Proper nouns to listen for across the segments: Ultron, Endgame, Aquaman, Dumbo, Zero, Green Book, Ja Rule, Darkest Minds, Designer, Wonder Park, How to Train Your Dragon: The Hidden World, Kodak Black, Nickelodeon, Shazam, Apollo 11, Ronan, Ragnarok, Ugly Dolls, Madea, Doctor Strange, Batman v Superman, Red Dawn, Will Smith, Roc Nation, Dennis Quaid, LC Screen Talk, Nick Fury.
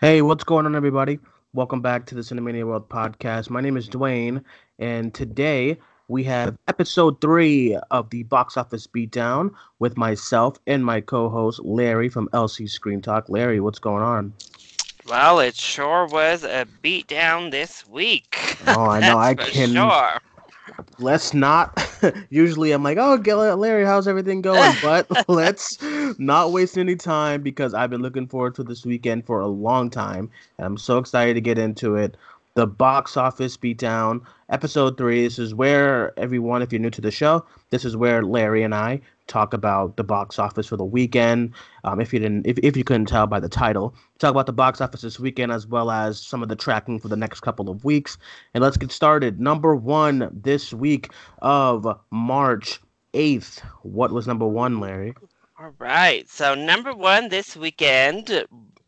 Hey, what's going on, everybody? Welcome back to the Cinemania World Podcast. My name is Dwayne, and today we have episode 3 of the Box Office Beatdown with myself and my co-host Larry from LC Screen Talk. Larry, what's going on? Well, it sure was a beatdown this week. Oh, I know. I can. Sure. Let's not. Usually I'm like, oh, Larry, how's everything going? But let's not waste any time because I've been looking forward to this weekend for a long time. And I'm so excited to get into it. The Box Office Beatdown, episode 3. This is where everyone, if you're new to the show, this is where Larry and I talk about the box office for the weekend. If you couldn't tell by the title, talk about the box office this weekend as well as some of the tracking for the next couple of weeks. And let's get started. Number 1 this week of March 8th. What was number 1, Larry? All right. So number 1 this weekend,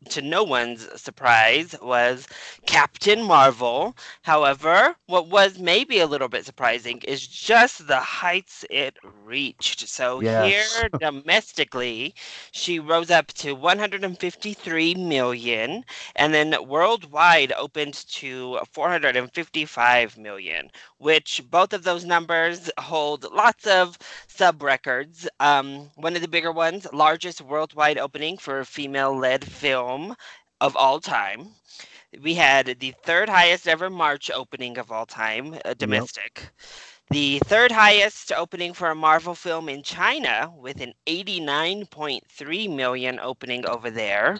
to no one's surprise, was Captain Marvel. However, what was maybe a little bit surprising is just the heights it reached. So yes. Here, domestically, she rose up to 153 million, and then worldwide opened to 455 million, which both of those numbers hold lots of sub-records. One of the bigger ones, largest worldwide opening for a female-led film of all time. We had the third highest ever March opening of all time, domestic. Yep. The third highest opening for a Marvel film in China with an 89.3 million opening over there.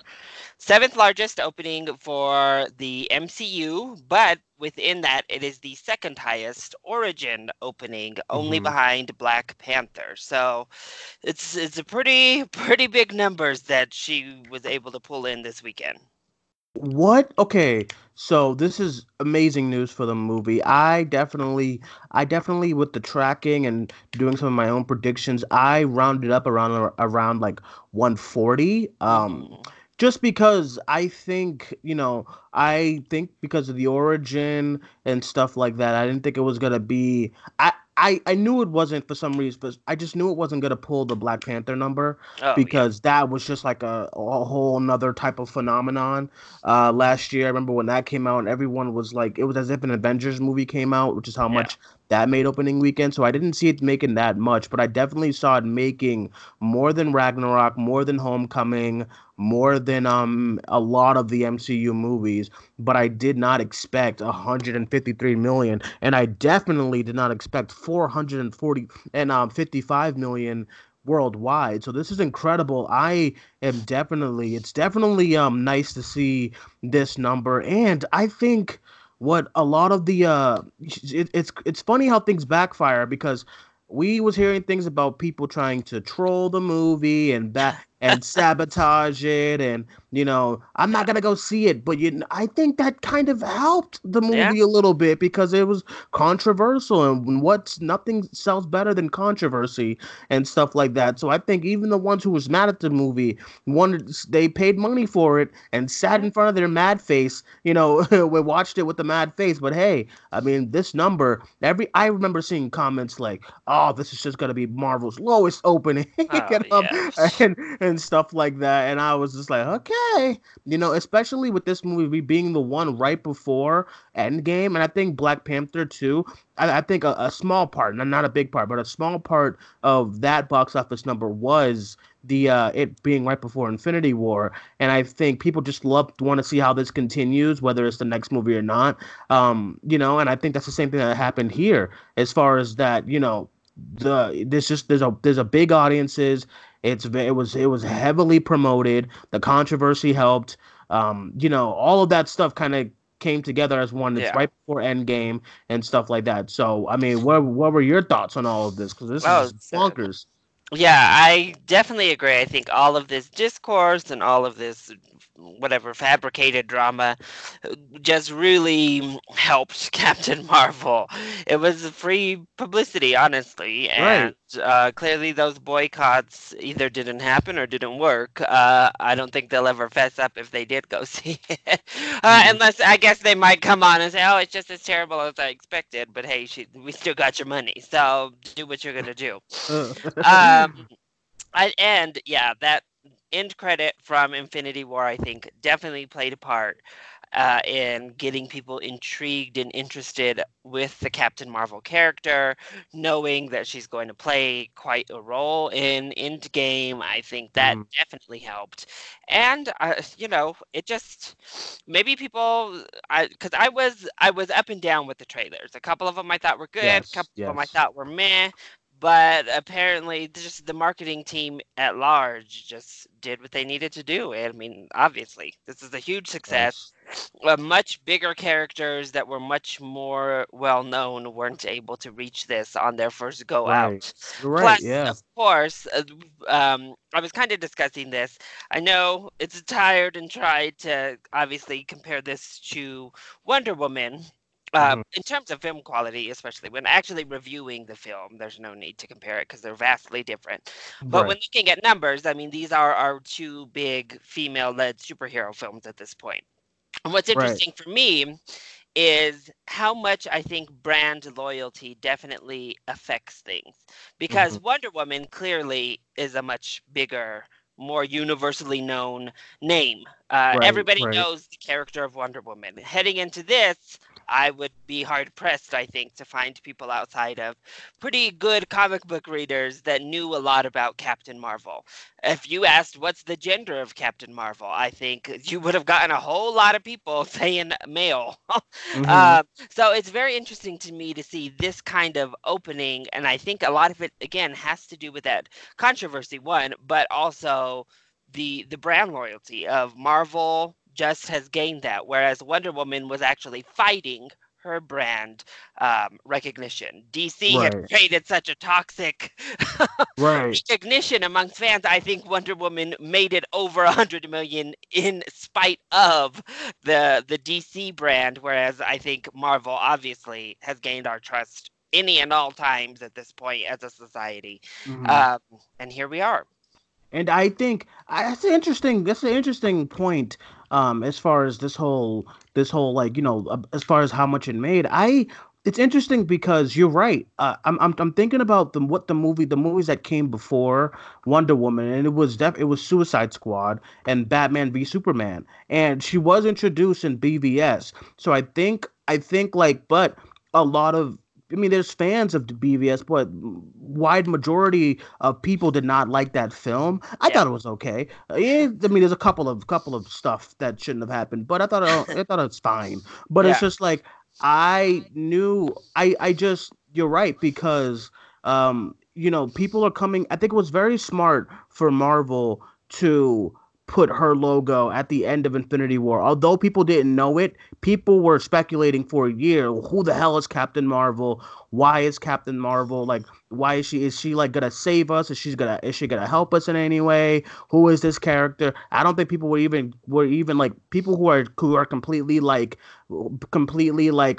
Seventh largest opening for the MCU, but within that it is the second highest origin opening, only behind Black Panther. So it's a pretty big numbers that she was able to pull in this weekend. What? Okay, so this is amazing news for the movie. I definitely, with the tracking and doing some of my own predictions, I rounded up around like 140. Just because I think because of the origin and stuff like that, I didn't think it was going to be... I knew it wasn't for some reason, but I just knew it wasn't going to pull the Black Panther number that was just like a whole nother type of phenomenon. Last year, I remember when that came out and everyone was like, it was as if an Avengers movie came out, which is how much that made opening weekend. So I didn't see it making that much, but I definitely saw it making more than Ragnarok, more than Homecoming, more than a lot of the MCU movies. But I did not expect 153 million, and I definitely did not expect 455 million worldwide. So this is incredible. It's definitely nice to see this number, and I think what a lot of the it's funny how things backfire, because we was hearing things about people trying to troll the movie and sabotage it, and I'm not gonna go see it. But I think that kind of helped the movie a little bit, because it was controversial, and nothing sells better than controversy and stuff like that. So I think even the ones who was mad at the movie, they paid money for it and sat in front of their mad face. We watched it with the mad face. But hey, I mean, this number. I remember seeing comments like, "Oh, this is just gonna be Marvel's lowest opening," and stuff like that. And I was just like, okay, especially with this movie being the one right before Endgame, and I think Black Panther 2. I think a small part, not a big part, but a small part of that box office number was the it being right before Infinity War. And I think people just want to see how this continues, whether it's the next movie or not. And I think that's the same thing that happened here, as far as that, there's a big audiences. It was heavily promoted. The controversy helped. All of that stuff kind of came together as one. That's right before Endgame and stuff like that. So, I mean, what were your thoughts on all of this? Because this is bonkers. Yeah, I definitely agree. I think all of this discourse and all of this whatever fabricated drama just really helped Captain Marvel. It was free publicity, honestly, and clearly those boycotts either didn't happen or didn't work. I don't think they'll ever fess up if they did go see it, unless I guess they might come on and say, "Oh, it's just as terrible as I expected," but hey, we still got your money, so do what you're gonna do. And yeah, that end credit from Infinity War, I think, definitely played a part in getting people intrigued and interested with the Captain Marvel character, knowing that she's going to play quite a role in Endgame. I think that definitely helped. And, you know, it just, maybe people, because I was up and down with the trailers. A couple of them I thought were good, a couple of them I thought were meh. But apparently, just the marketing team at large just did what they needed to do. I mean, obviously, this is a huge success. Much bigger characters that were much more well-known weren't able to reach this on their first go out. Right, plus, of course, I was kind of discussing this. I know it's tired and tried to obviously compare this to Wonder Woman. In terms of film quality, especially when actually reviewing the film, there's no need to compare it because they're vastly different. But when looking at numbers, I mean, these are our two big female-led superhero films at this point. And what's interesting for me is how much I think brand loyalty definitely affects things. Because Wonder Woman clearly is a much bigger, more universally known name. Everybody knows the character of Wonder Woman. Heading into this, I would be hard-pressed, I think, to find people outside of pretty good comic book readers that knew a lot about Captain Marvel. If you asked, what's the gender of Captain Marvel? I think you would have gotten a whole lot of people saying male. So it's very interesting to me to see this kind of opening. And I think a lot of it, again, has to do with that controversy, one, but also the brand loyalty of Marvel just has gained that, whereas Wonder Woman was actually fighting her brand recognition. DC had created such a toxic recognition amongst fans. I think Wonder Woman made it over 100 million in spite of the DC brand, whereas I think Marvel obviously has gained our trust any and all times at this point as a society. And here we are. And I think that's interesting. That's an interesting point as far as this whole like, you know, as far as how much it made. It's interesting because you're right. I'm thinking about the movies that came before Wonder Woman, and it was Suicide Squad and Batman v Superman, and she was introduced in BVS. So I think like, but a lot of, I mean, there's fans of BVS, but wide majority of people did not like that film. I thought it was okay. I mean, there's a couple of stuff that shouldn't have happened, but I thought it's fine. But it's just like I just you're right, because you know, people are coming. I think it was very smart for Marvel to put her logo at the end of Infinity War. Although people didn't know it, people were speculating for a year, who the hell is Captain Marvel? Why is Captain Marvel, like, why is she like gonna save us? Is she gonna help us in any way? Who is this character? I don't think people were even like, people who are completely like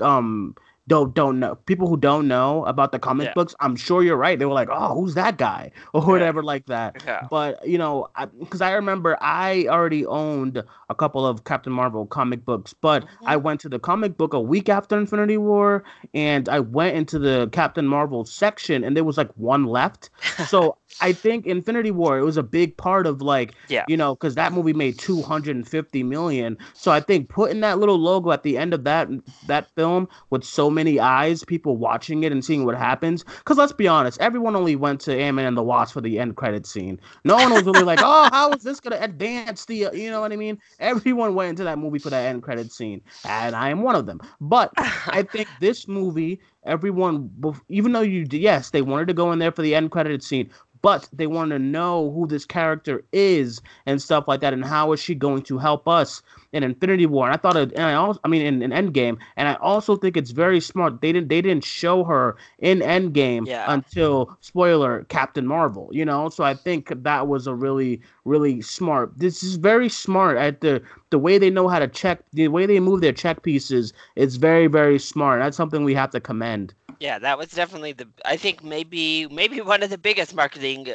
don't know, people who don't know about the comic books, I'm sure you're right, they were like, oh, who's that guy, or whatever like that. But you know, because I remember I already owned a couple of Captain Marvel comic books, but I went to the comic book a week after Infinity War, and I went into the Captain Marvel section, and there was like one left. So I think Infinity War, it was a big part of like, you know, because that movie made $250 million. So I think putting that little logo at the end of that film with so many eyes, people watching it and seeing what happens. Because let's be honest, everyone only went to Ant-Man and the Wasp for the end credit scene. No one was really like, oh, how is this going to advance the, you know what I mean? Everyone went into that movie for that end credit scene, and I am one of them. But I think this movie, everyone, even though they wanted to go in there for the end credit scene, but they want to know who this character is and stuff like that, and how is she going to help us in Infinity War. And I thought, in Endgame, and I also think it's very smart. They didn't show her in Endgame until, spoiler, Captain Marvel. You know, so I think that was a really, really smart. This is very smart at the way they know how to check, the way they move their check pieces. It's very, very smart. That's something we have to commend. Yeah, that was definitely I think maybe one of the biggest marketing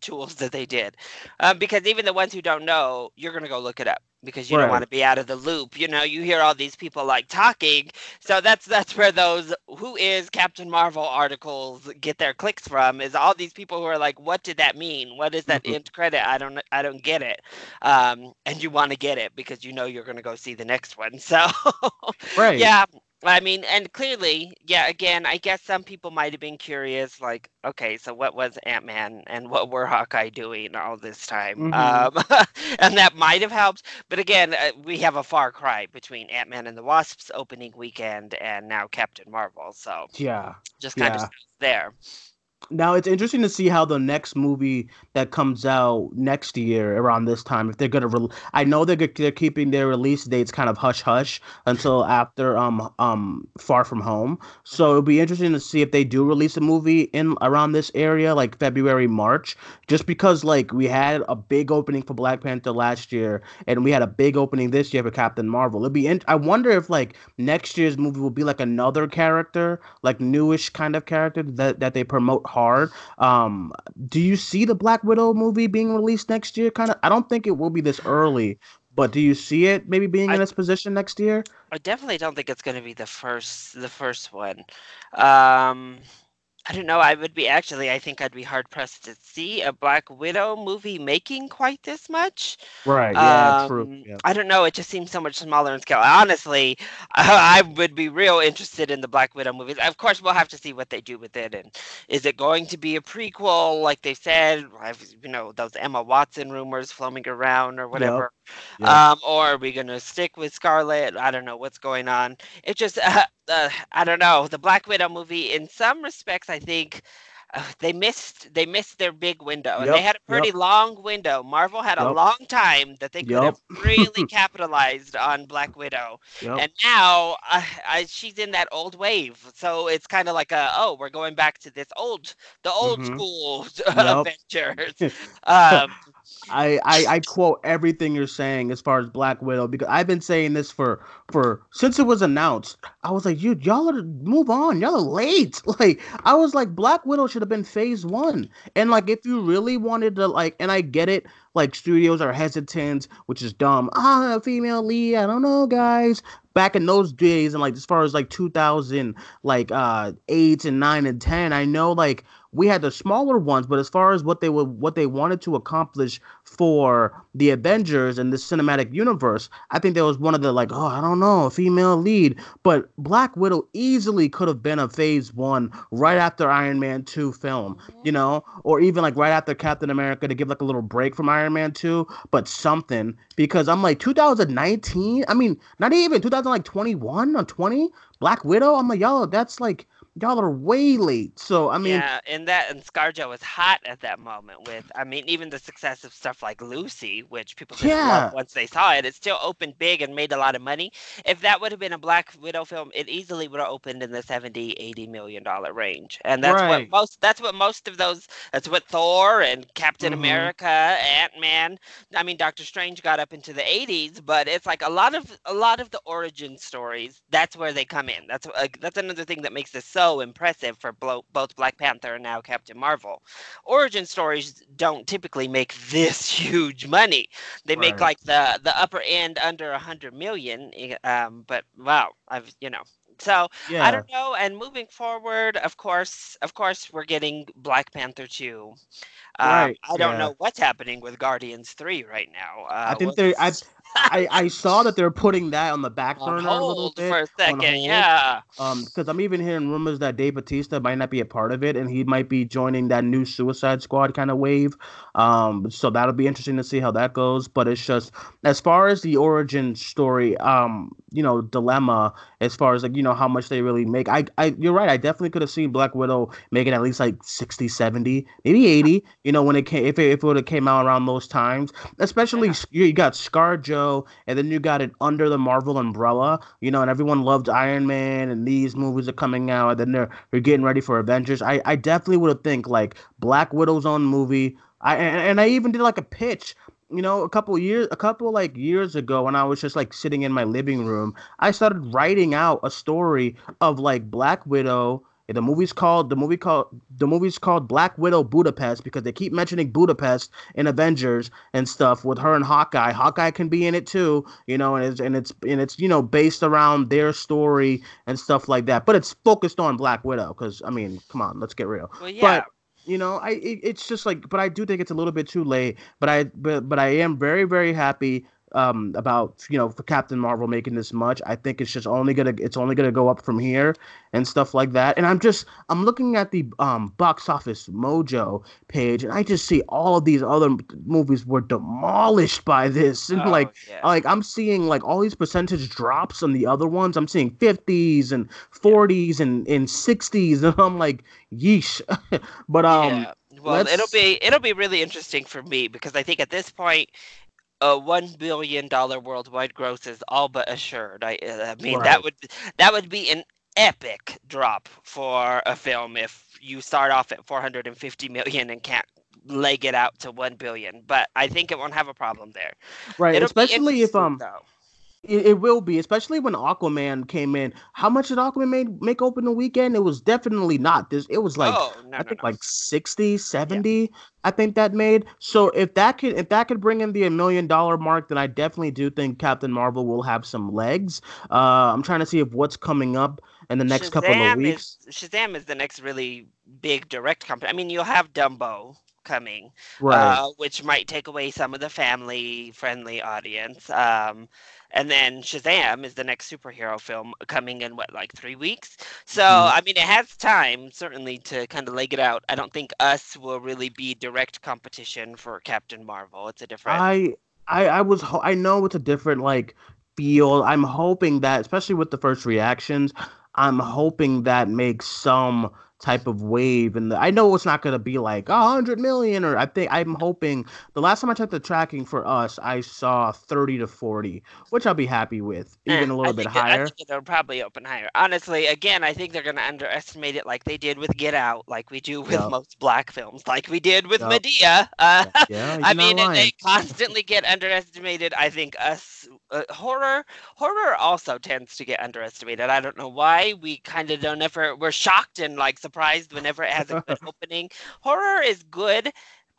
tools that they did, because even the ones who don't know, you're gonna go look it up. because you don't want to be out of the loop. You know, you hear all these people like talking. So that's where those "Who is Captain Marvel?" articles get their clicks from, is all these people who are like, what did that mean? What is that end credit? I don't get it. And you want to get it because you know you're going to go see the next one. So yeah, I mean, and clearly, yeah, again, I guess some people might have been curious, like, okay, so what was Ant-Man and what were Hawkeye doing all this time? And that might have helped. But again, we have a far cry between Ant-Man and the Wasp's opening weekend and now Captain Marvel. So just kind of there. Now, it's interesting to see how the next movie that comes out next year around this time, if they're going to I know they're keeping their release dates kind of hush-hush until after Far From Home. So it'll be interesting to see if they do release a movie in around this area, like February, March, just because, like, we had a big opening for Black Panther last year, and we had a big opening this year for Captain Marvel. It'll be I wonder if, like, next year's movie will be, like, another character, like, newish kind of character that they promote hard. Do you see the Black Widow movie being released next year? Kind of. I don't think it will be this early, but do you see it maybe being in this position next year? I definitely don't think it's going to be the first one. I don't know. I think I'd be hard pressed to see a Black Widow movie making quite this much. Right. Yeah, true. Yeah. I don't know. It just seems so much smaller in scale. Honestly, I would be real interested in the Black Widow movies. Of course, we'll have to see what they do with it. And is it going to be a prequel? Like they said, those Emma Watson rumors floating around or whatever. Yep. Or are we going to stick with Scarlet? I don't know what's going on. It just, I don't know. The Black Widow movie, in some respects, I think they missed their big window. And they had a pretty long window. Marvel had a long time that they could have really capitalized on Black Widow. And now she's in that old wave. So it's kind of like we're going back to this the old school Avengers. I quote everything you're saying as far as Black Widow, because I've been saying this for since it was announced. I was like, y'all are move on. Y'all are late. Like, I was like, Black Widow should have been phase one. And like, if you really wanted to, like, and I get it, like, studios are hesitant, which is dumb. Female lead, I don't know, guys. Back in those days, and like as far as like 2000, like 8 and 9 and 10, I know like we had the smaller ones, but as far as what they wanted to accomplish for the Avengers and the cinematic universe, I think there was one of the like, I don't know, female lead. But Black Widow easily could have been a phase one right after Iron Man 2 film, or even like right after Captain America to give like a little break from Iron Man 2, but something, because I'm like 2019, I mean, not even 2021 or 20, Black Widow, I'm like, y'all, that's like, y'all are way late. So, I mean... Yeah, and ScarJo was hot at that moment with, I mean, even the success of stuff like Lucy, which people didn't love once they saw it. It still opened big and made a lot of money. If that would have been a Black Widow film, it easily would have opened in the $70-80 million range. And that's what Thor and Captain America, Ant-Man, I mean, Doctor Strange got up into the 80s, but it's like a lot of the origin stories, that's where they come in. That's another thing that makes this so impressive for both Black Panther and now Captain Marvel. Origin stories don't typically make this huge money. They make like the upper end under 100 million. But wow, I don't know. And moving forward, of course, we're getting Black Panther 2. I don't know what's happening with Guardians 3 right now. I think I saw that they're putting that on the back burner a little bit. For a second, because I'm even hearing rumors that Dave Bautista might not be a part of it, and he might be joining that new Suicide Squad kind of wave. So that'll be interesting to see how that goes. But it's just, as far as the origin story, dilemma, as far as like, how much they really make. You're right. I definitely could have seen Black Widow making at least like 60, 70, maybe 80, when it came, if it would have came out around those times, especially you got ScarJo, and then you got it under the Marvel umbrella, and everyone loved Iron Man, and these movies are coming out, and then they're getting ready for Avengers. I definitely would have think like Black Widow's own movie. I even did like a pitch, a couple years ago, when I was just like sitting in my living room, I started writing out a story of like Black Widow The movie's called Black Widow Budapest because they keep mentioning Budapest in Avengers and stuff with her and Hawkeye. Hawkeye can be in it too, you know, and it's you know, based around their story and stuff like that. But it's focused on Black Widow because, I mean, come on, let's get real. Well, yeah. But, you know, it's just like, but I do think it's a little bit too late. But I am very, very happy about, you know, for Captain Marvel making this much. I think it's just only gonna go up from here and stuff like that. And I'm looking at the Box Office Mojo page, and I just see all of these other movies were demolished by this. And I'm seeing like all these percentage drops on the other ones. I'm seeing 50s and 40s and 60s, and I'm like, yeesh. But well, it'll be really interesting for me because I think at this point, a $1 billion worldwide gross is all but assured. I mean, that would be an epic drop for a film if you start off at 450 million and can't leg it out to 1 billion. But I think it won't have a problem there. Right, it'll especially if It will be, especially when Aquaman came in. How much did Aquaman make open the weekend? It was definitely not this. It was like, like 60, 70, yeah. I think that made. So if that could bring in the $1 million mark, then I definitely do think Captain Marvel will have some legs. I'm trying to see if what's coming up in the next couple of weeks. Shazam is the next really big direct company. I mean, you'll have Dumbo coming, which might take away some of the family-friendly audience. And then Shazam is the next superhero film coming in, 3 weeks? So, I mean, it has time, certainly, to kind of leg it out. I don't think Us will really be direct competition for Captain Marvel. It's a different... I know it's a different, feel. I'm hoping that, especially with the first reactions, I'm hoping that makes some type of wave, and I know it's not going to be like 100 million, or I'm hoping. The last time I checked the tracking for Us, I saw 30 to 40, which I'll be happy with, even a little bit higher. I think it'll probably open higher. Honestly, again, I think they're going to underestimate it, like they did with Get Out, like we do with most black films, like we did with Madea. I mean, and they constantly get underestimated. I think Us horror also tends to get underestimated. I don't know why. We kind of don't ever. We're shocked and surprised whenever it has a good opening. Horror is good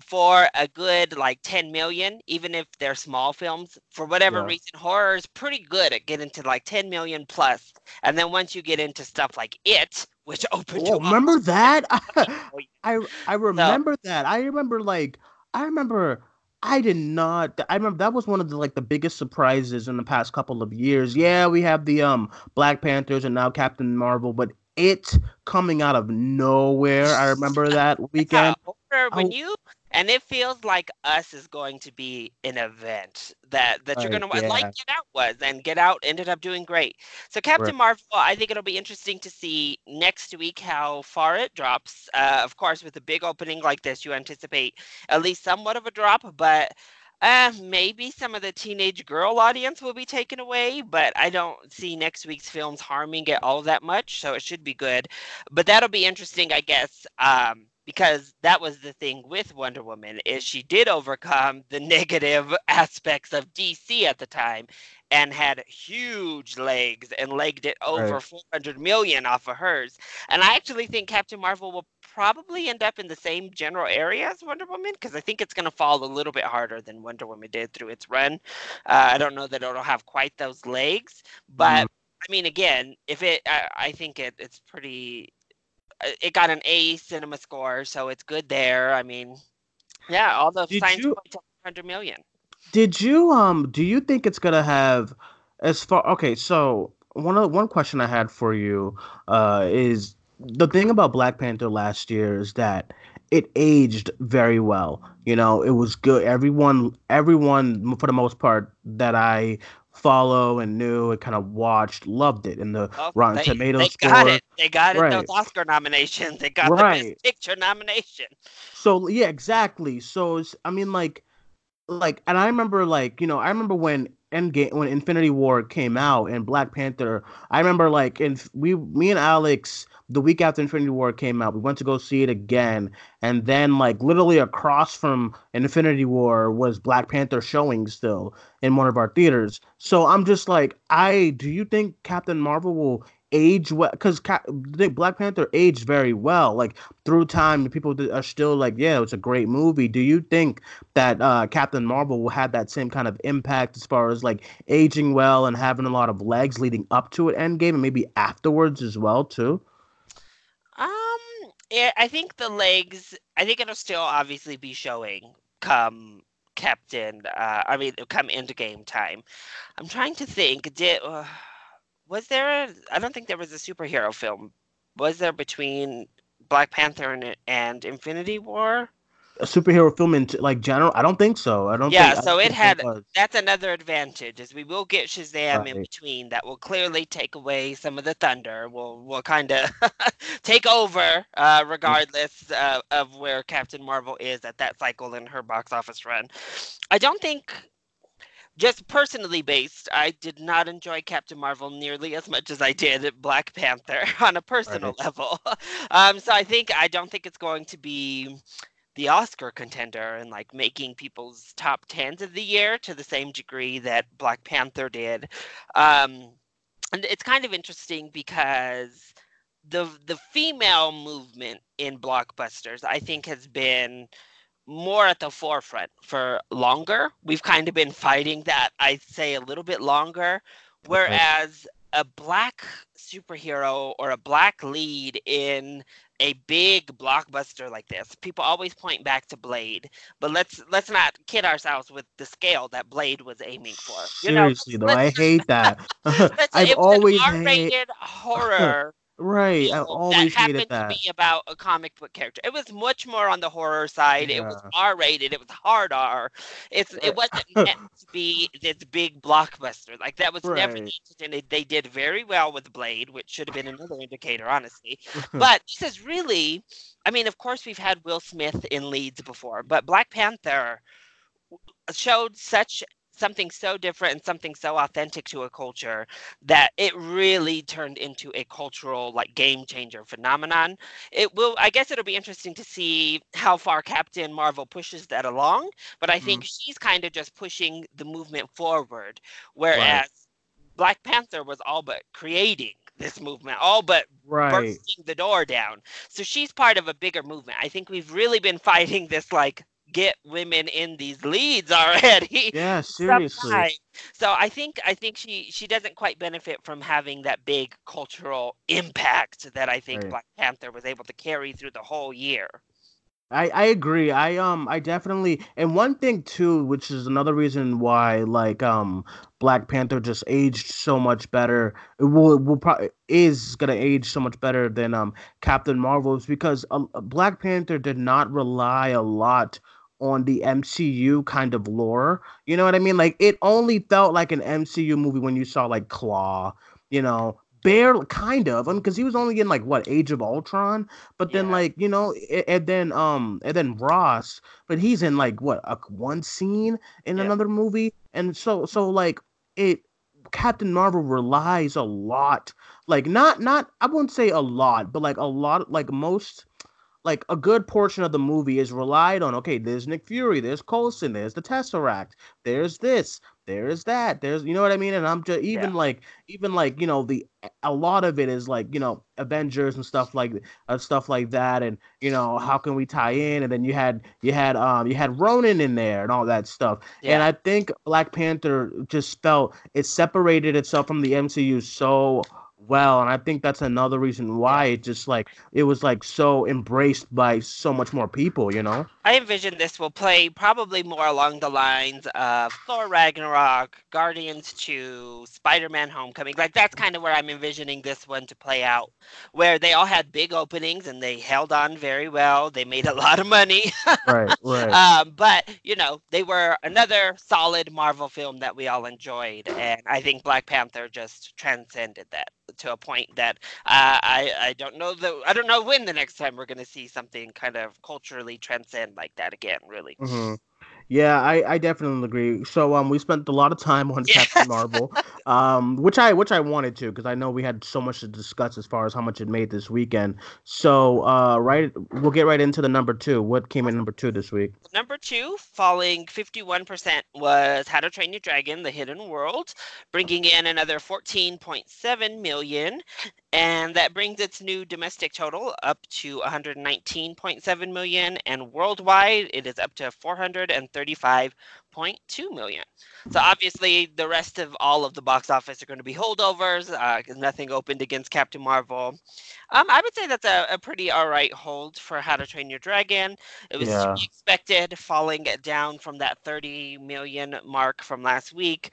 for a good 10 million, even if they're small films. For whatever reason, horror is pretty good at getting to 10 million plus. And then once you get into stuff like It, which opened to remember that? I remember that. I remember that was one of the the biggest surprises in the past couple of years. Yeah, we have the Black Panthers and now Captain Marvel, but It coming out of nowhere. I remember that weekend. And it feels like Us is going to be an event that you're going to like Get Out was, and Get Out ended up doing great. So Captain Marvel, I think it'll be interesting to see next week how far it drops. Of course, with a big opening like this, you anticipate at least somewhat of a drop, but maybe some of the teenage girl audience will be taken away, but I don't see next week's films harming it all that much, so it should be good. But that'll be interesting, I guess, because that was the thing with Wonder Woman, is she did overcome the negative aspects of DC at the time and had huge legs and legged it over 400 million off of hers. And I actually think Captain Marvel will probably end up in the same general area as Wonder Woman, because I think it's going to fall a little bit harder than Wonder Woman did through its run. I don't know that it'll have quite those legs, but I mean, again, I think it's pretty. It got an A cinema score, so it's good there. I mean, yeah, all those signs point to 100 million. Did you do you think it's gonna have as far? Okay, so one question I had for you is. The thing about Black Panther last year is that it aged very well. You know, it was good. Everyone for the most part that I follow and knew and kind of watched loved it. And the Rotten Tomatoes score. They got it. Those Oscar nominations. They got the Best Picture nomination. So yeah, exactly. So it's, I mean, and I remember I remember when Endgame, when Infinity War came out and Black Panther. I remember and me and Alex. The week after Infinity War came out, we went to go see it again, and then literally across from Infinity War was Black Panther showing still in one of our theaters. So I'm just do you think Captain Marvel will age well, because Black Panther aged very well. Like, through time, people are still like, yeah, it's a great movie. Do you think that Captain Marvel will have that same kind of impact as far as, like, aging well and having a lot of legs leading up to an Endgame and maybe afterwards as well, too? Yeah, I think the legs, I think it'll still obviously be showing come come into game time. I'm trying to think. Was there? I don't think there was a superhero film. Was there between Black Panther and Infinity War? A superhero film in like general? I don't think so. That's another advantage, is we will get Shazam in between. That will clearly take away some of the thunder. We'll kind of take over regardless of where Captain Marvel is at that cycle in her box office run. I don't think. Just personally based, I did not enjoy Captain Marvel nearly as much as I did Black Panther on a personal level. So I don't think it's going to be the Oscar contender and like making people's top 10s of the year to the same degree that Black Panther did. And it's kind of interesting because the female movement in blockbusters, I think, has been more at the forefront for longer. We've kind of been fighting that, I'd say, a little bit longer, whereas a black superhero or a black lead in a big blockbuster like this, people always point back to Blade, but let's not kid ourselves with the scale that Blade was aiming for. Seriously, though, I hate that. I've always hated horror. Right, I always hated that. That happened to be about a comic book character. It was much more on the horror side. Yeah. It was R-rated. It was hard R. It wasn't meant to be this big blockbuster. Like, that was never the intent. They did very well with Blade, which should have been another indicator, honestly. But this is really, I mean, of course, we've had Will Smith in leads before, but Black Panther showed something so different and something so authentic to a culture that it really turned into a cultural, like, game changer phenomenon. It'll be interesting to see how far Captain Marvel pushes that along, but I think she's kind of just pushing the movement forward, whereas Black Panther was all but creating this movement, all but bursting the door down. So she's part of a bigger movement. I think we've really been fighting this, like, get women in these leads already. Yeah, seriously. Sometimes. So I think she doesn't quite benefit from having that big cultural impact that I think Black Panther was able to carry through the whole year. I agree. I definitely, and one thing too, which is another reason why Black Panther just aged so much better. It will probably is gonna age so much better than Captain Marvel, is because Black Panther did not rely a lot on the MCU kind of lore. You know what I mean? Like, it only felt like an MCU movie when you saw like Claw, you know. Barely, kind of, because he was only in like Age of Ultron, but then and then Ross, but he's in like one scene in another movie, and so like it. Captain Marvel relies a lot, like not I won't say a lot, but like a lot, like most. Like, a good portion of the movie is relied on, okay, there's Nick Fury, there's Coulson, there's the Tesseract, there's this, there's that, there's, you know what I mean? And I'm just, even you know, a lot of it is, like, you know, Avengers and stuff like that, and, you know, how can we tie in? And then you had Ronan in there and all that stuff. Yeah. And I think Black Panther just felt, it separated itself from the MCU so well, and I think that's another reason why it just it was so embraced by so much more people, you know. I envision this will play probably more along the lines of Thor Ragnarok, Guardians 2, Spider-Man Homecoming. Like, that's kind of where I'm envisioning this one to play out, where they all had big openings and they held on very well. They made a lot of money. But, you know, they were another solid Marvel film that we all enjoyed, and I think Black Panther just transcended that to a point that I don't know when the next time we're going to see something kind of culturally transcend like that again, really. Mm-hmm. Yeah, I definitely agree. So we spent a lot of time on Captain Marvel, which I wanted to, because I know we had so much to discuss as far as how much it made this weekend. So we'll get right into the number 2. What came in number 2 this week? Number 2, falling 51%, was How to Train Your Dragon: The Hidden World, bringing in another $14.7 million. And that brings its new domestic total up to 119.7 million, and worldwide it is up to 435.2 million. So obviously the rest of all of the box office are going to be holdovers, because nothing opened against Captain Marvel. I would say that's a pretty all right hold for How to Train Your Dragon. It was to be expected, falling down from that 30 million mark from last week.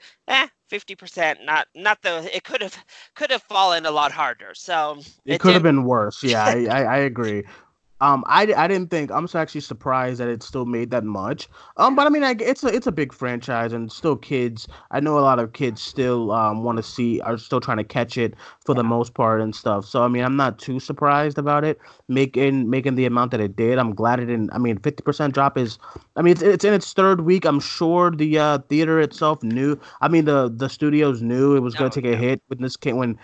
50%, not the it could have fallen a lot harder. So it could have been worse. Yeah, I agree. I didn't think, I'm actually surprised that it still made that much. But I mean, it's a big franchise, and still kids. I know a lot of kids still want to see, are still trying to catch it for the most part and stuff. So I mean, I'm not too surprised about it making the amount that it did. I'm glad it didn't. I mean, 50% drop is, I mean, it's in its third week. I'm sure the theater itself knew. I mean, the studios knew it was going to take a hit when this came, when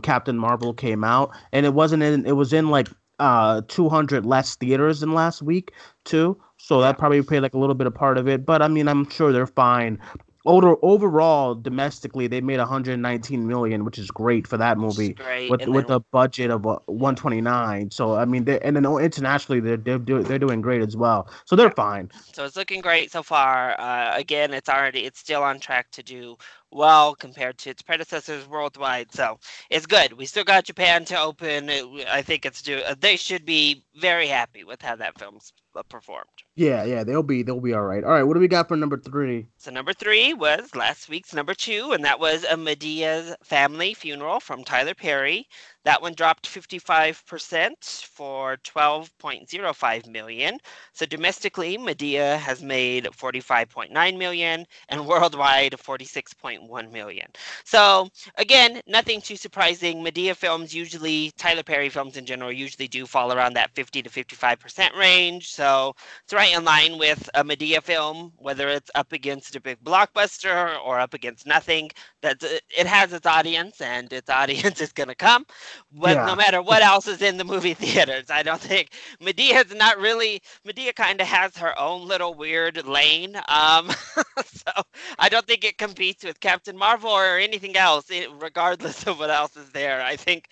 Captain Marvel came out, and it wasn't in. It was in like 200 less theaters than last week too, so that probably played like a little bit of part of it. But I mean, I'm sure they're fine. Overall, domestically, they made 119 million, which is great for that movie with a budget of 129. So I mean, and then internationally, they're doing great as well. So they're fine. So it's looking great so far. Again, it's still on track to do well compared to its predecessors worldwide. So it's good. We still got Japan to open. I think it's due. They should be very happy with how that film's performed. Yeah, they'll be all right. All right, what do we got for number three? So number three was last week's number two, and that was a Medea's Family Funeral from Tyler Perry. That one dropped 55% for 12.05 million. So domestically, Madea has made 45.9 million and worldwide 46.1 million. So again, nothing too surprising. Madea films usually, Tyler Perry films in general, usually do fall around that 50 to 55% range. So it's right in line with a Madea film, whether it's up against a big blockbuster or up against nothing. It has its audience, and its audience is going to come. But no matter what else is in the movie theaters, I don't think Medea's not really. Madea kind of has her own little weird lane, so I don't think it competes with Captain Marvel or anything else, regardless of what else is there. I think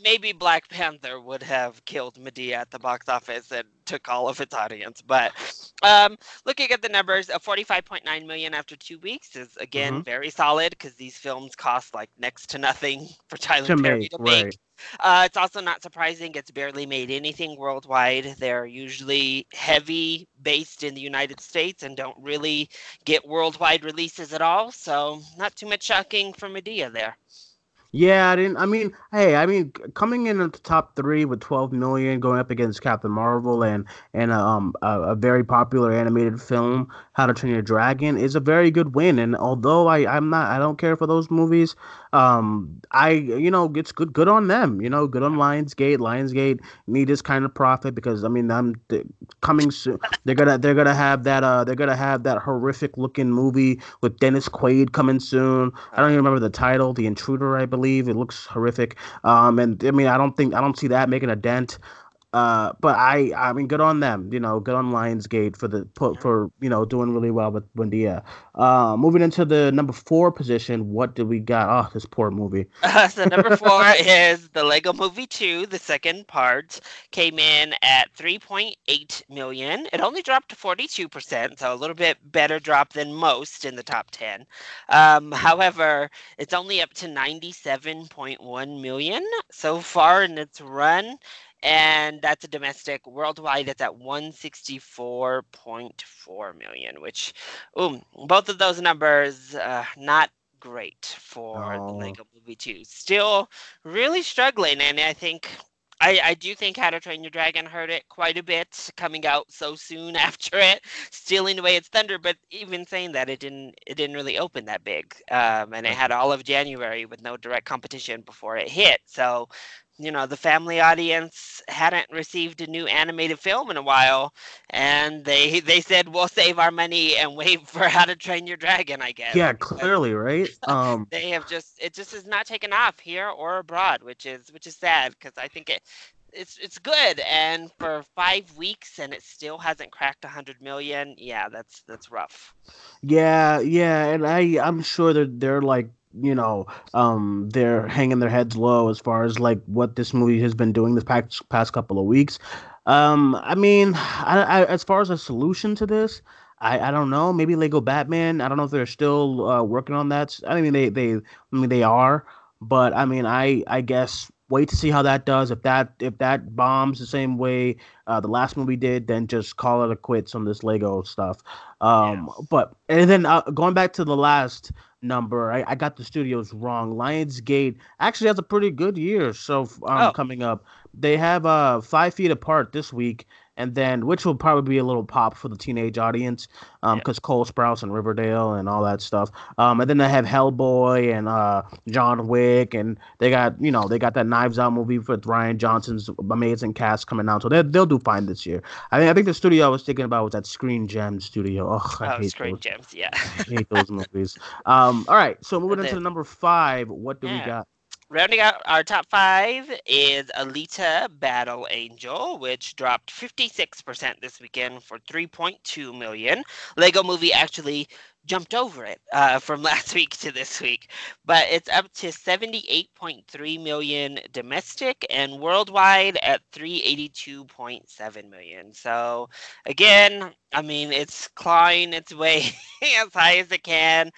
maybe Black Panther would have killed Madea at the box office and took all of its audience. But looking at the numbers, 45.9 million after 2 weeks is again very solid, because these films cost like next to nothing for Tyler Perry to make. Right. It's also not surprising. It's barely made anything worldwide. They're usually heavy based in the United States and don't really get worldwide releases at all. So not too much shocking for Madea there. Yeah, coming in at the top three with 12 million, going up against Captain Marvel and a very popular animated film, How to Train Your Dragon, is a very good win. And although I don't care for those movies, it's good on them. You know, good on Lionsgate. Lionsgate need this kind of profit, because I mean, they're coming soon. They're gonna have that horrific looking movie with Dennis Quaid coming soon. I don't even remember the title. The Intruder, I believe. It looks horrific, and I mean, I don't see that making a dent. But I mean, good on them, you know, good on Lionsgate for doing really well with Buendia. Moving into the number four position, what did we got? Oh, this poor movie. So number four is the Lego Movie 2. The second part came in at 3.8 million. It only dropped to 42%, so a little bit better drop than most in the top 10. However, it's only up to 97.1 million so far in its run. And that's a domestic. Worldwide, it's at 164.4 million, which, both of those numbers, not great for the Lego Movie 2. Still really struggling, and I think I do think How to Train Your Dragon hurt it quite a bit, coming out so soon after it, stealing away its thunder. But even saying that, it didn't really open that big, and it had all of January with no direct competition before it hit. So, you know, the family audience hadn't received a new animated film in a while, and they said, we'll save our money and wait for How to Train Your Dragon, I guess. Yeah, clearly, right? They have it just is not taken off here or abroad, which is sad, because I think it's good, and for 5 weeks and it still hasn't cracked 100 million. Yeah, that's rough. Yeah, and I'm sure that they're like you know, they're hanging their heads low as far as like what this movie has been doing this past couple of weeks. I mean, I as far as a solution to this, I don't know. Maybe Lego Batman. I don't know if they're still working on that. I mean, they are, but I mean, I guess wait to see how that does. If that bombs the same way the last movie did, then just call it a quits on this Lego stuff. Yes. But and then going back to the last number, I got the studios wrong. Lionsgate actually has a pretty good year. Coming up, they have 5 Feet Apart this week. And then, which will probably be a little pop for the teenage audience, because Cole Sprouse and Riverdale and all that stuff. And then they have Hellboy and John Wick, and they got that Knives Out movie with Ryan Johnson's amazing cast coming out. So they'll do fine this year. I think the studio I was thinking about was that Screen Gems studio. Gems, yeah. I hate those movies. All right, so moving into number 5, what do we got? Rounding out our top 5 is Alita Battle Angel, which dropped 56% this weekend for $3.2 million. Lego Movie actually jumped over it from last week to this week, but it's up to $78.3 million domestic and worldwide at $382.7 million. So again, I mean, it's clawing its way as high as it can,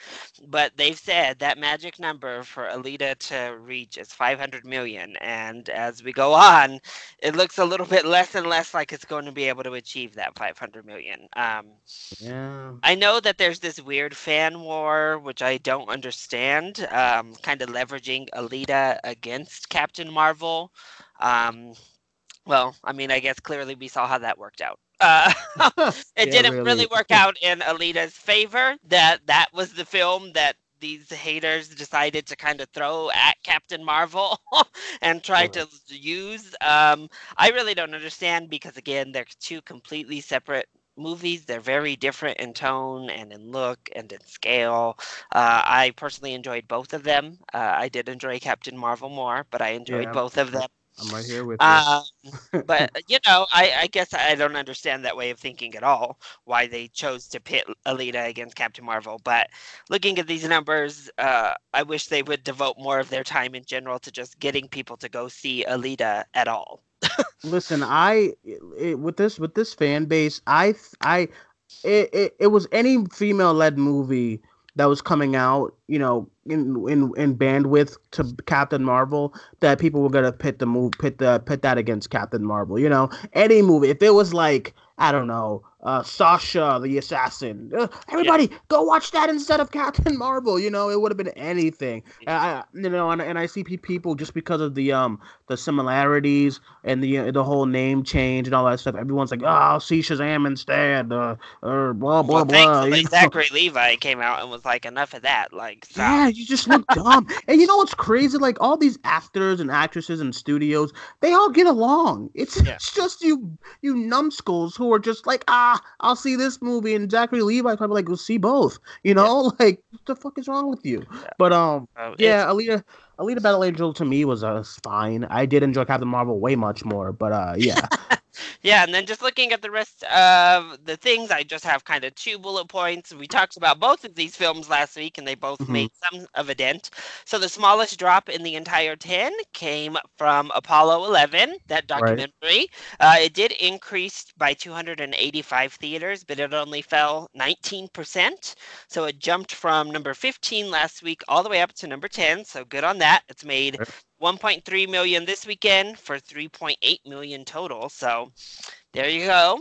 but they've said that magic number for Alita to reach is $500 million. And as we go on, it looks a little bit less and less like it's going to be able to achieve that $500 million. I know that there's this weird fan war, which I don't understand, kind of leveraging Alita against Captain Marvel. Well, I mean, I guess clearly we saw how that worked out. It didn't really work out in Alita's favor. That was the film that these haters decided to kind of throw at Captain Marvel and try to use. I really don't understand, because again, they're two completely separate movies. They're very different in tone and in look and in scale. I personally enjoyed both of them. I did enjoy Captain Marvel more, but I enjoyed both of them. I'm right here with you. But, I guess I don't understand that way of thinking at all, why they chose to pit Alita against Captain Marvel. But looking at these numbers, I wish they would devote more of their time in general to just getting people to go see Alita at all. Listen, with this fan base, it was any female-led movie that was coming out, in bandwidth to Captain Marvel, that people were gonna pit that against Captain Marvel. Any movie, if it was like, I don't know, Sasha the Assassin, everybody go watch that instead of Captain Marvel. It would have been anything. And I see people, just because of the similarities and the whole name change and all that stuff. Everyone's like, I'll see Shazam instead, or blah blah blah. Zachary Levi came out and was like, enough of that. You just look dumb. And you know what's crazy? Like, all these actors and actresses and studios, they all get along. It's just you numbskulls who are just like, I'll see this movie, and Zachary Levi probably like, we'll see both. Like, what the fuck is wrong with you? Yeah. But Alita Battle Angel to me was fine. I did enjoy Captain Marvel way much more, but Yeah, and then just looking at the rest of the things, I just have kind of 2 bullet points. We talked about both of these films last week, and they both made some of a dent. So the smallest drop in the entire 10 came from Apollo 11, that documentary. Right. It did increase by 285 theaters, but it only fell 19%. So it jumped from number 15 last week all the way up to number 10, so good on that. It's made $1.3 million this weekend for $3.8 million total. So there you go.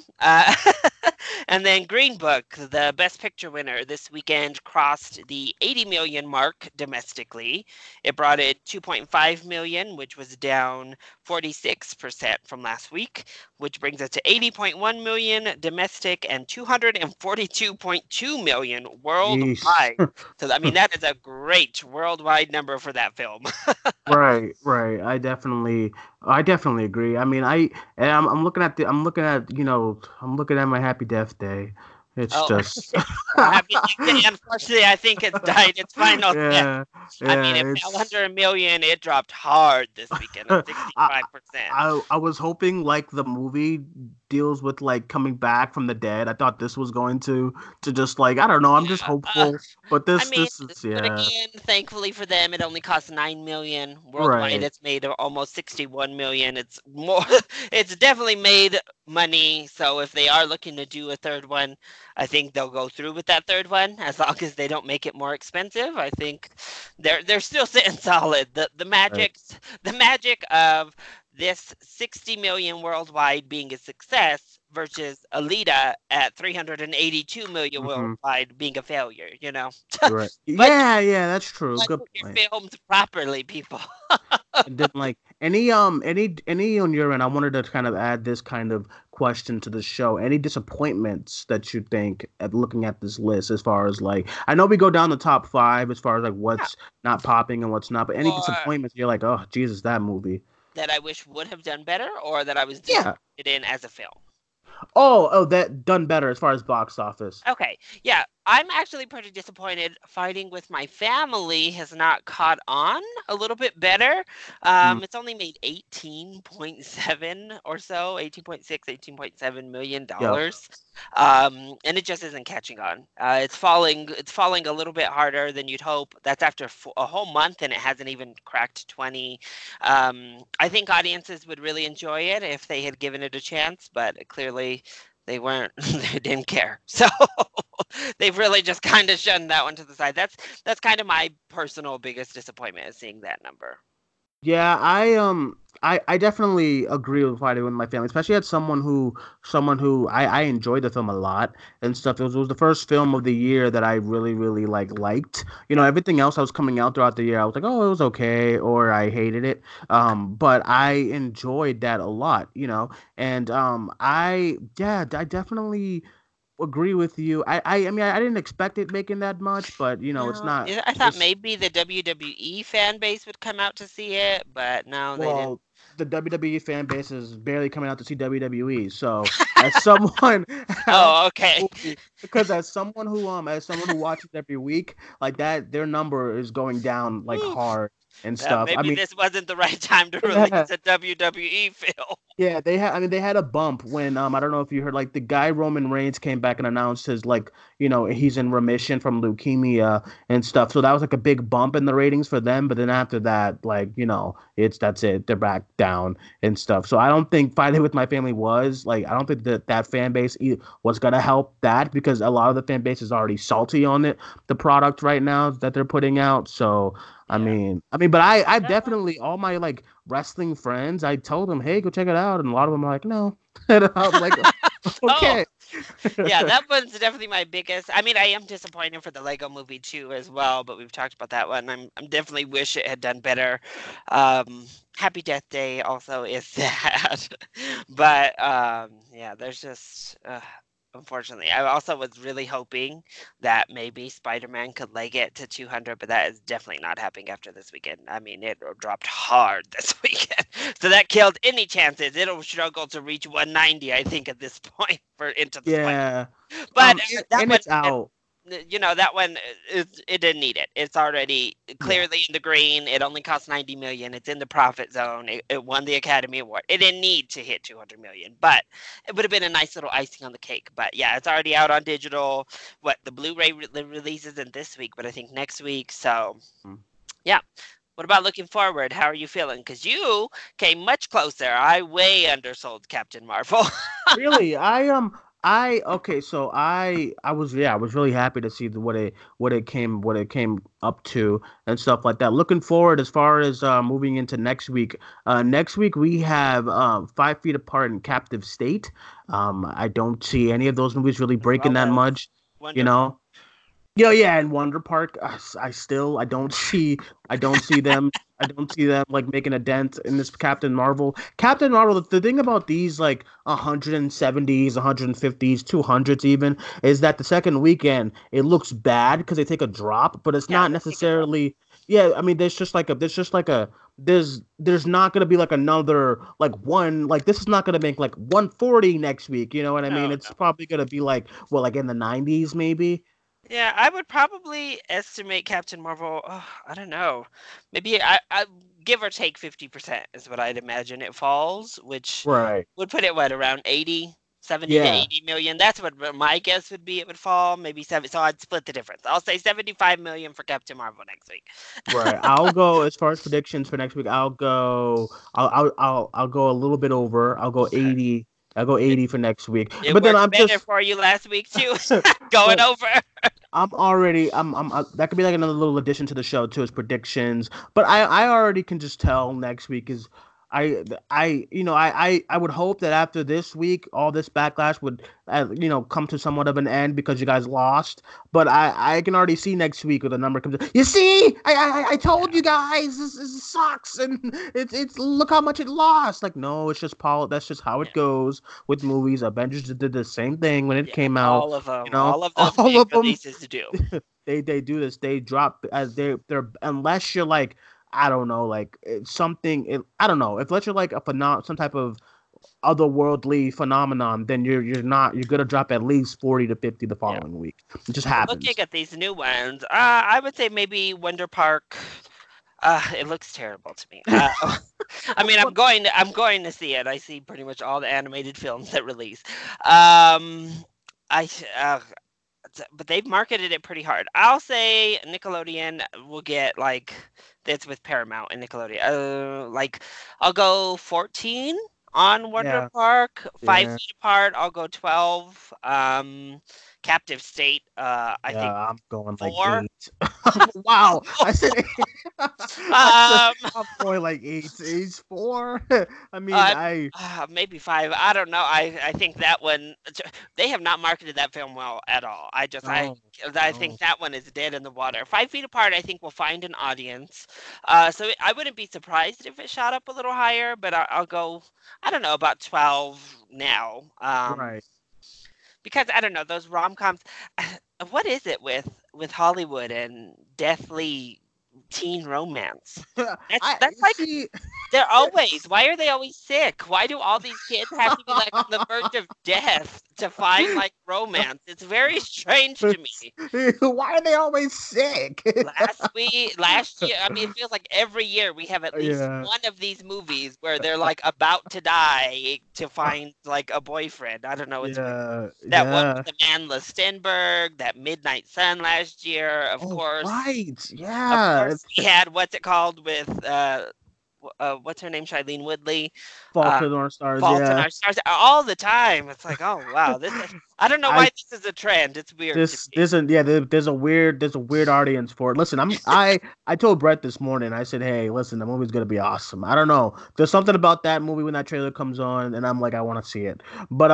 And then Green Book, the Best Picture winner this weekend, crossed the $80 million mark domestically. It brought in $2.5 million, which was down 46% from last week, which brings it to $80.1 million domestic and $242.2 million worldwide. So, I mean, that is a great worldwide number for that film. Right. I definitely agree. I mean, I'm looking at my Happy Death Day. It's just Happy Death Day, unfortunately, I think it's died its final death. Yeah, I mean, it fell under $1 million. It dropped hard this weekend, 65%. I was hoping, like the movie deals with like coming back from the dead. I thought this was going to just like, I don't know, I'm just hopeful. But this, I mean, this is, yeah. But again, thankfully for them, it only cost $9 million worldwide. Right. It's made almost $61 million. It's more. It's definitely made money. So if they are looking to do a third one, I think they'll go through with that third one as long as they don't make it more expensive. I think they're still sitting solid. The magic of this $60 million worldwide being a success versus Alita at $382 million mm-hmm. worldwide being a failure, you know? Right. yeah, that's true. Like, good point. Filmed properly, people. Like any on your end, I wanted to kind of add this kind of question to the show. Any disappointments that you think at looking at this list, as far as like, I know we go down the top five as far as like what's not popping and what's not, but any disappointments you're like, oh Jesus, that movie. That I wish would have done better, or that I was disappointed in as a film? Oh, that done better as far as box office. Okay, yeah. I'm actually pretty disappointed. Fighting with My Family has not caught on a little bit better. It's only made $18.7 or so, $18.7 million. And it just isn't catching on. It's falling a little bit harder than you'd hope. That's after a whole month, and it hasn't even cracked 20. I think audiences would really enjoy it if they had given it a chance, but clearly they didn't care. So they've really just kind of shunned that one to the side. That's kind of my personal biggest disappointment, is seeing that number. Yeah, I definitely agree with Fighting With My Family, especially as someone who I enjoyed the film a lot and stuff. It was the first film of the year that I really, really liked. You know, everything else I was coming out throughout the year, I was like, oh, it was okay, or I hated it. But I enjoyed that a lot, you know. And I definitely agree with you. I mean, I didn't expect it making that much, but you know, no, it's not. I thought maybe the WWE fan base would come out to see it, but no, they didn't. The WWE fan base is barely coming out to see WWE. So, as someone, oh okay, because as someone who watches every week, like that, their number is going down like hard. And stuff. Maybe this wasn't the right time to release a WWE film. Yeah, they had a bump when I don't know if you heard, like the guy Roman Reigns came back and announced his, like, you know, he's in remission from leukemia and stuff. So that was like a big bump in the ratings for them. But then after that, like, you know, that's it. They're back down and stuff. So I don't think Fighting With My Family was like, I don't think that fan base was gonna help that, because a lot of the fan base is already salty on it, the product right now that they're putting out. So. Yeah. I mean, but I definitely, all my like wrestling friends, I told them, hey, go check it out, and a lot of them are like, no. And I'm like, okay. Yeah, that one's definitely my biggest. I mean, I am disappointed for the Lego Movie too, as well, but we've talked about that one. I'm definitely wish it had done better. Happy Death Day also is sad, but yeah, there's just. Unfortunately, I also was really hoping that maybe Spider-Man could leg it to 200, but that is definitely not happening after this weekend. I mean, it dropped hard this weekend, so that killed any chances. It'll struggle to reach 190, I think, at this point for Into the Spider-Man. Yeah, but it's out. You know, that one, it didn't need it. It's already clearly in the green. It only cost $90 million. It's in the profit zone. It won the Academy Award. It didn't need to hit $200 million, but it would have been a nice little icing on the cake. But, yeah, it's already out on digital. The Blu-ray release isn't this week, but I think next week. So, yeah. What about looking forward? How are you feeling? Because you came much closer. I way undersold Captain Marvel. Really? I was really happy to see what it came up to and stuff like that. Looking forward as far as moving into next week. Next week we have 5 Feet Apart and Captive State. I don't see any of those movies really breaking that much, you know. Yeah, and Wonder Park. I don't see them. I don't see them like making a dent in this Captain Marvel. Captain Marvel, the thing about these like 170s, 150s, 200s even, is that the second weekend it looks bad because they take a drop, but it's not necessarily. Yeah, I mean, there's not gonna be like another like one, like this is not gonna make like 140 next week. You know what I mean? It's probably gonna be like like in the 90s maybe. Yeah, I would probably estimate Captain Marvel, I don't know, maybe I give or take 50% is what I'd imagine it falls, which would put it, around 80 70 to 80 million. That's what my guess would be. It would fall maybe 7. So I'd split the difference. I'll say 75 million for Captain Marvel next week. Right. I'll go as far as predictions for next week. I'll go a little bit over. I'll go 80. I'll go 80 for next week. But then I'm better for you last week too. Going over. That could be like another little addition to the show too, is predictions. But I already can just tell next week is. I would hope that after this week, all this backlash would, come to somewhat of an end because you guys lost. But I can already see next week where the number comes. You see, I told you guys this sucks, and it's look how much it lost. Like, no, it's just Paul. That's just how it goes with movies. Avengers did the same thing when it came out. All of them, all of them releases to do. They do this. They drop as they're unless you're like. I don't know, like something. I don't know if let's you're like some type of otherworldly phenomenon, then you're gonna drop at least 40 to 50 the following week. It just happens. Looking at these new ones, I would say maybe Wonder Park. It looks terrible to me. I mean, I'm going to see it. I see pretty much all the animated films that release. But they've marketed it pretty hard. I'll say Nickelodeon will get like. It's with Paramount and Nickelodeon. I'll go 14 on Wonder Park. 5 feet apart, I'll go 12. Captive State, I think I'm going 4. Like 8. Wow. I said 8. I'm going like 8. Age 4. I mean, maybe 5. I don't know. I think that one, they have not marketed that film well at all. I think that one is dead in the water. 5 feet apart, I think we'll find an audience. So I wouldn't be surprised if it shot up a little higher, but I'll go, I don't know, about 12 now. Right. Because, I don't know, those rom-coms, what is it with Hollywood and deathly teen romance? They're always, why are they always sick? Why do all these kids have to be like on the verge of death to find like romance? It's very strange to me. Why are they always sick? Last year, I mean, it feels like every year we have at least one of these movies where they're like about to die to find like a boyfriend. I don't know. It's that one with the Manla Stenberg, that Midnight Sun last year, of course. Right, yeah. Of course, we had what's it called with... what's her name? Shailene Woodley. Fault in Our Stars. All the time. It's like, oh wow, I don't know why this is a trend. It's weird. There's a weird audience for it. Listen, I told Brett this morning. I said, hey, listen, the movie's gonna be awesome. I don't know. There's something about that movie when that trailer comes on, and I'm like, I want to see it. But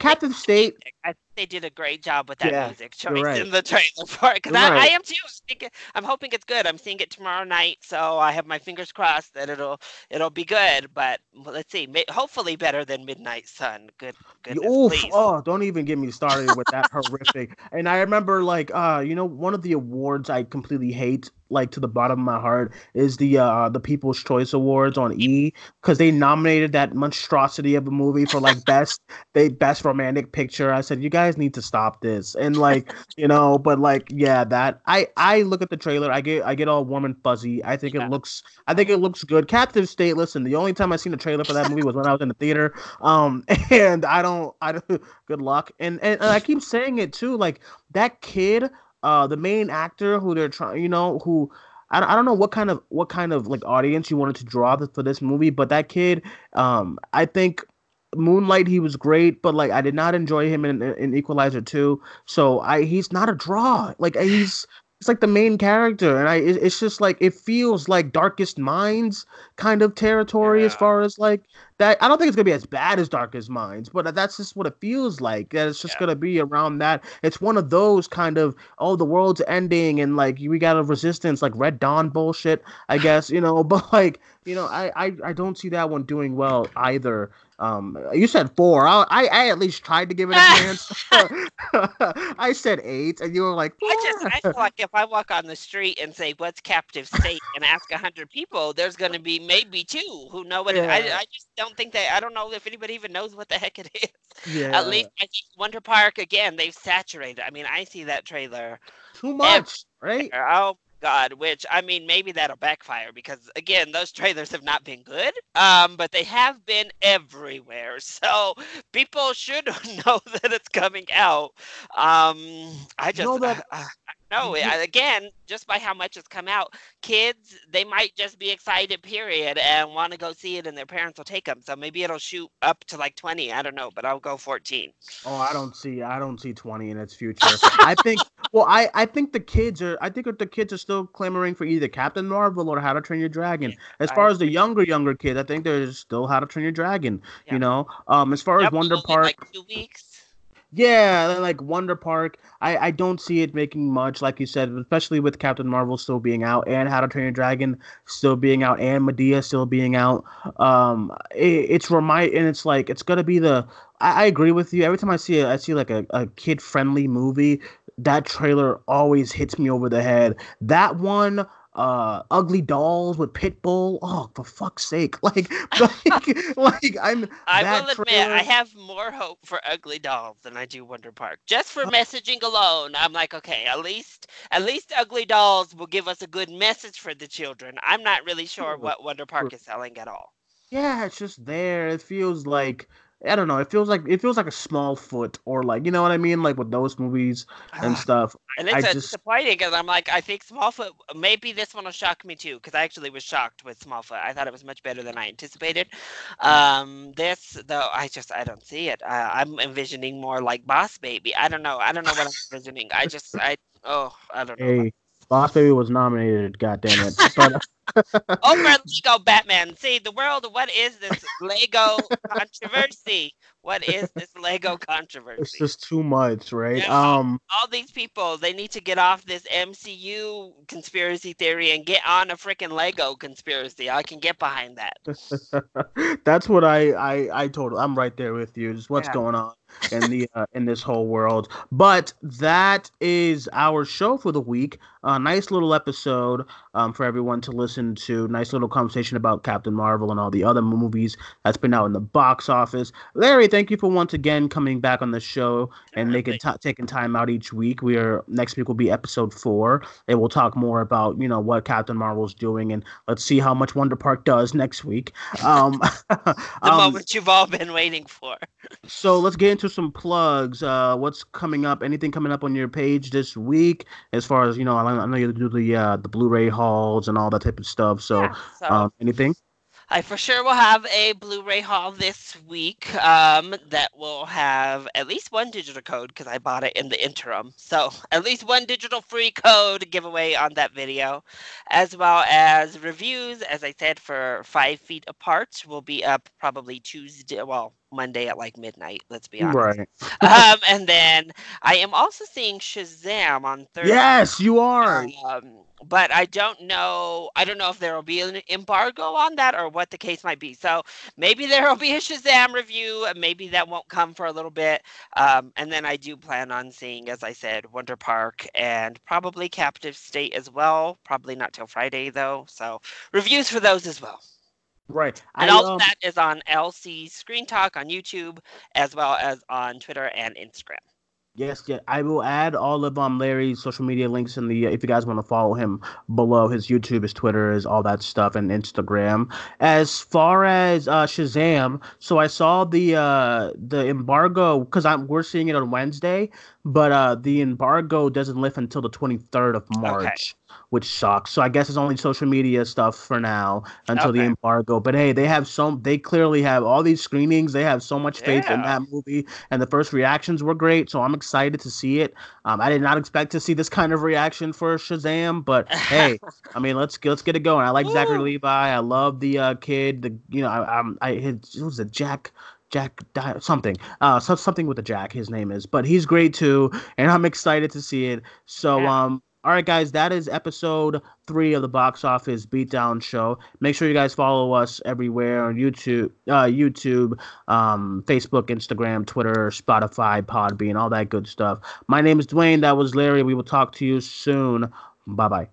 Captive State. I think they did a great job with that music choice in the trailer for it. Because I am too. I'm hoping it's good. I'm seeing it tomorrow night, so I have my fingers crossed that it'll be good. But let's see. Hopefully better than Midnight Sun. Good. Goodness, don't even get me started with that horrific. And I remember, one of the awards I completely hate, like to the bottom of my heart, is the People's Choice Awards on E, because they nominated that monstrosity of a movie for like best romantic picture. I said, you guys need to stop this. And I look at the trailer, I get all warm and fuzzy. I think it looks good. Captive State. Listen, the only time I seen the trailer for that movie was when I was in the theater. And I don't. Good luck. And I keep saying it too, like that kid. The main actor who they're trying, who I don't know what kind of like audience you wanted to draw for this movie, but that kid, I think Moonlight, he was great, but like I did not enjoy him in Equalizer 2, so he's not a draw. Like it's like the main character, and it's just like it feels like Darkest Minds kind of territory as far as like that. I don't think it's gonna be as bad as Darkest Minds, but that's just what it feels like. That it's just gonna be around that. It's one of those kind of the world's ending and like we got a resistance like Red Dawn bullshit, I guess. But like I don't see that one doing well either. You said 4. I at least tried to give it a chance. I said 8, and you were like, 4. I feel like if I walk on the street and say, what's Captive State, and ask 100 people, there's going to be maybe 2 who know what it is. I just don't think I don't know if anybody even knows what the heck it is. Yeah. At least I think Wonder Park, again, they've saturated. I mean, I see that trailer. Too much, right? Oh, God, which, I mean, maybe that'll backfire because, again, those trailers have not been good, but they have been everywhere. So people should know that it's coming out. Again, just by how much it's come out, kids, they might just be excited, period, and want to go see it, and their parents will take them. So maybe it'll shoot up to like 20. I don't know, but I'll go 14. Oh, I don't see 20 in its future. I think the kids are still clamoring for either Captain Marvel or How to Train Your Dragon. As far as the younger kids, I think there's still How to Train Your Dragon. Yeah. You know, as far as Wonder Park, like 2 weeks. Yeah, like Wonder Park, I don't see it making much, like you said, especially with Captain Marvel still being out and How to Train Your Dragon still being out and Madea still being out. It's gonna be the. I agree with you. Every time I see like a kid friendly movie, that trailer always hits me over the head. That one. Ugly Dolls with Pitbull. Oh, for fuck's sake! I will admit, I have more hope for Ugly Dolls than I do Wonder Park. Just for messaging alone, I'm like, okay, at least Ugly Dolls will give us a good message for the children. I'm not really sure what Wonder Park is selling at all. Yeah, it's just there. It feels like. I don't know. It feels like a small foot or like, you know what I mean? Like with those movies and stuff. And it's disappointing because I'm like, I think Smallfoot, maybe this one will shock me too. Because I actually was shocked with Smallfoot. I thought it was much better than I anticipated. This though, I don't see it. I'm envisioning more like Boss Baby. I don't know what I'm envisioning. I don't know. Hey, Boss Baby was nominated. God damn it. But, over Lego Batman. See, the world, what is this Lego controversy? What is this Lego controversy? It's just too much, right? You know, all these people, they need to get off this MCU conspiracy theory and get on a freaking Lego conspiracy. I can get behind that. That's what I told. I'm right there with you. Just what's going on in this whole world. But that is our show for the week. Nice little episode for everyone to listen to. Nice little conversation about Captain Marvel and all the other movies that's been out in the box office. Larry, thank you for once again coming back on the show and taking time out each week. Next week will be episode 4, and we'll talk more about, you know, what Captain Marvel's doing, and let's see how much Wonder Park does next week. The moment you've all been waiting for. So let's get into some plugs. What's coming up? Anything coming up on your page this week? As far as, you know, I know you do the Blu-ray hauls and all that type of stuff. So. Anything? I for sure will have a Blu-ray haul this week that will have at least one digital code because I bought it in the interim. So at least one digital free code giveaway on that video, as well as reviews, as I said, for 5 Feet Apart will be up probably Monday at like midnight, let's be honest. Right. And then I am also seeing Shazam on Thursday. Yes, you are. But I don't know if there will be an embargo on that or what the case might be. So maybe there will be a Shazam review. Maybe that won't come for a little bit. And then I do plan on seeing, as I said, Wonder Park and probably Captive State as well. Probably not till Friday, though. So reviews for those as well. Right. And all of that is on LC Screen Talk on YouTube, as well as on Twitter and Instagram. Yes, yeah. I will add all of Larry's social media links in the if you guys want to follow him below, his YouTube, his Twitter, his all that stuff, and Instagram. As far as Shazam, so I saw the embargo because we're seeing it on Wednesday, but the embargo doesn't lift until the 23rd of March. Okay. Which sucks. So I guess it's only social media stuff for now until the embargo. But hey, they clearly have all these screenings. They have so much faith in that movie, and the first reactions were great. So I'm excited to see it. I did not expect to see this kind of reaction for Shazam, but hey, I mean, let's get it going. I like Zachary Levi. I love the kid. Jack something. Something with a Jack. His name is, but he's great too, and I'm excited to see it. So all right, guys, that is episode 3 of the Box Office Beatdown Show. Make sure you guys follow us everywhere on YouTube, Facebook, Instagram, Twitter, Spotify, Podbean, all that good stuff. My name is Dwayne. That was Larry. We will talk to you soon. Bye-bye.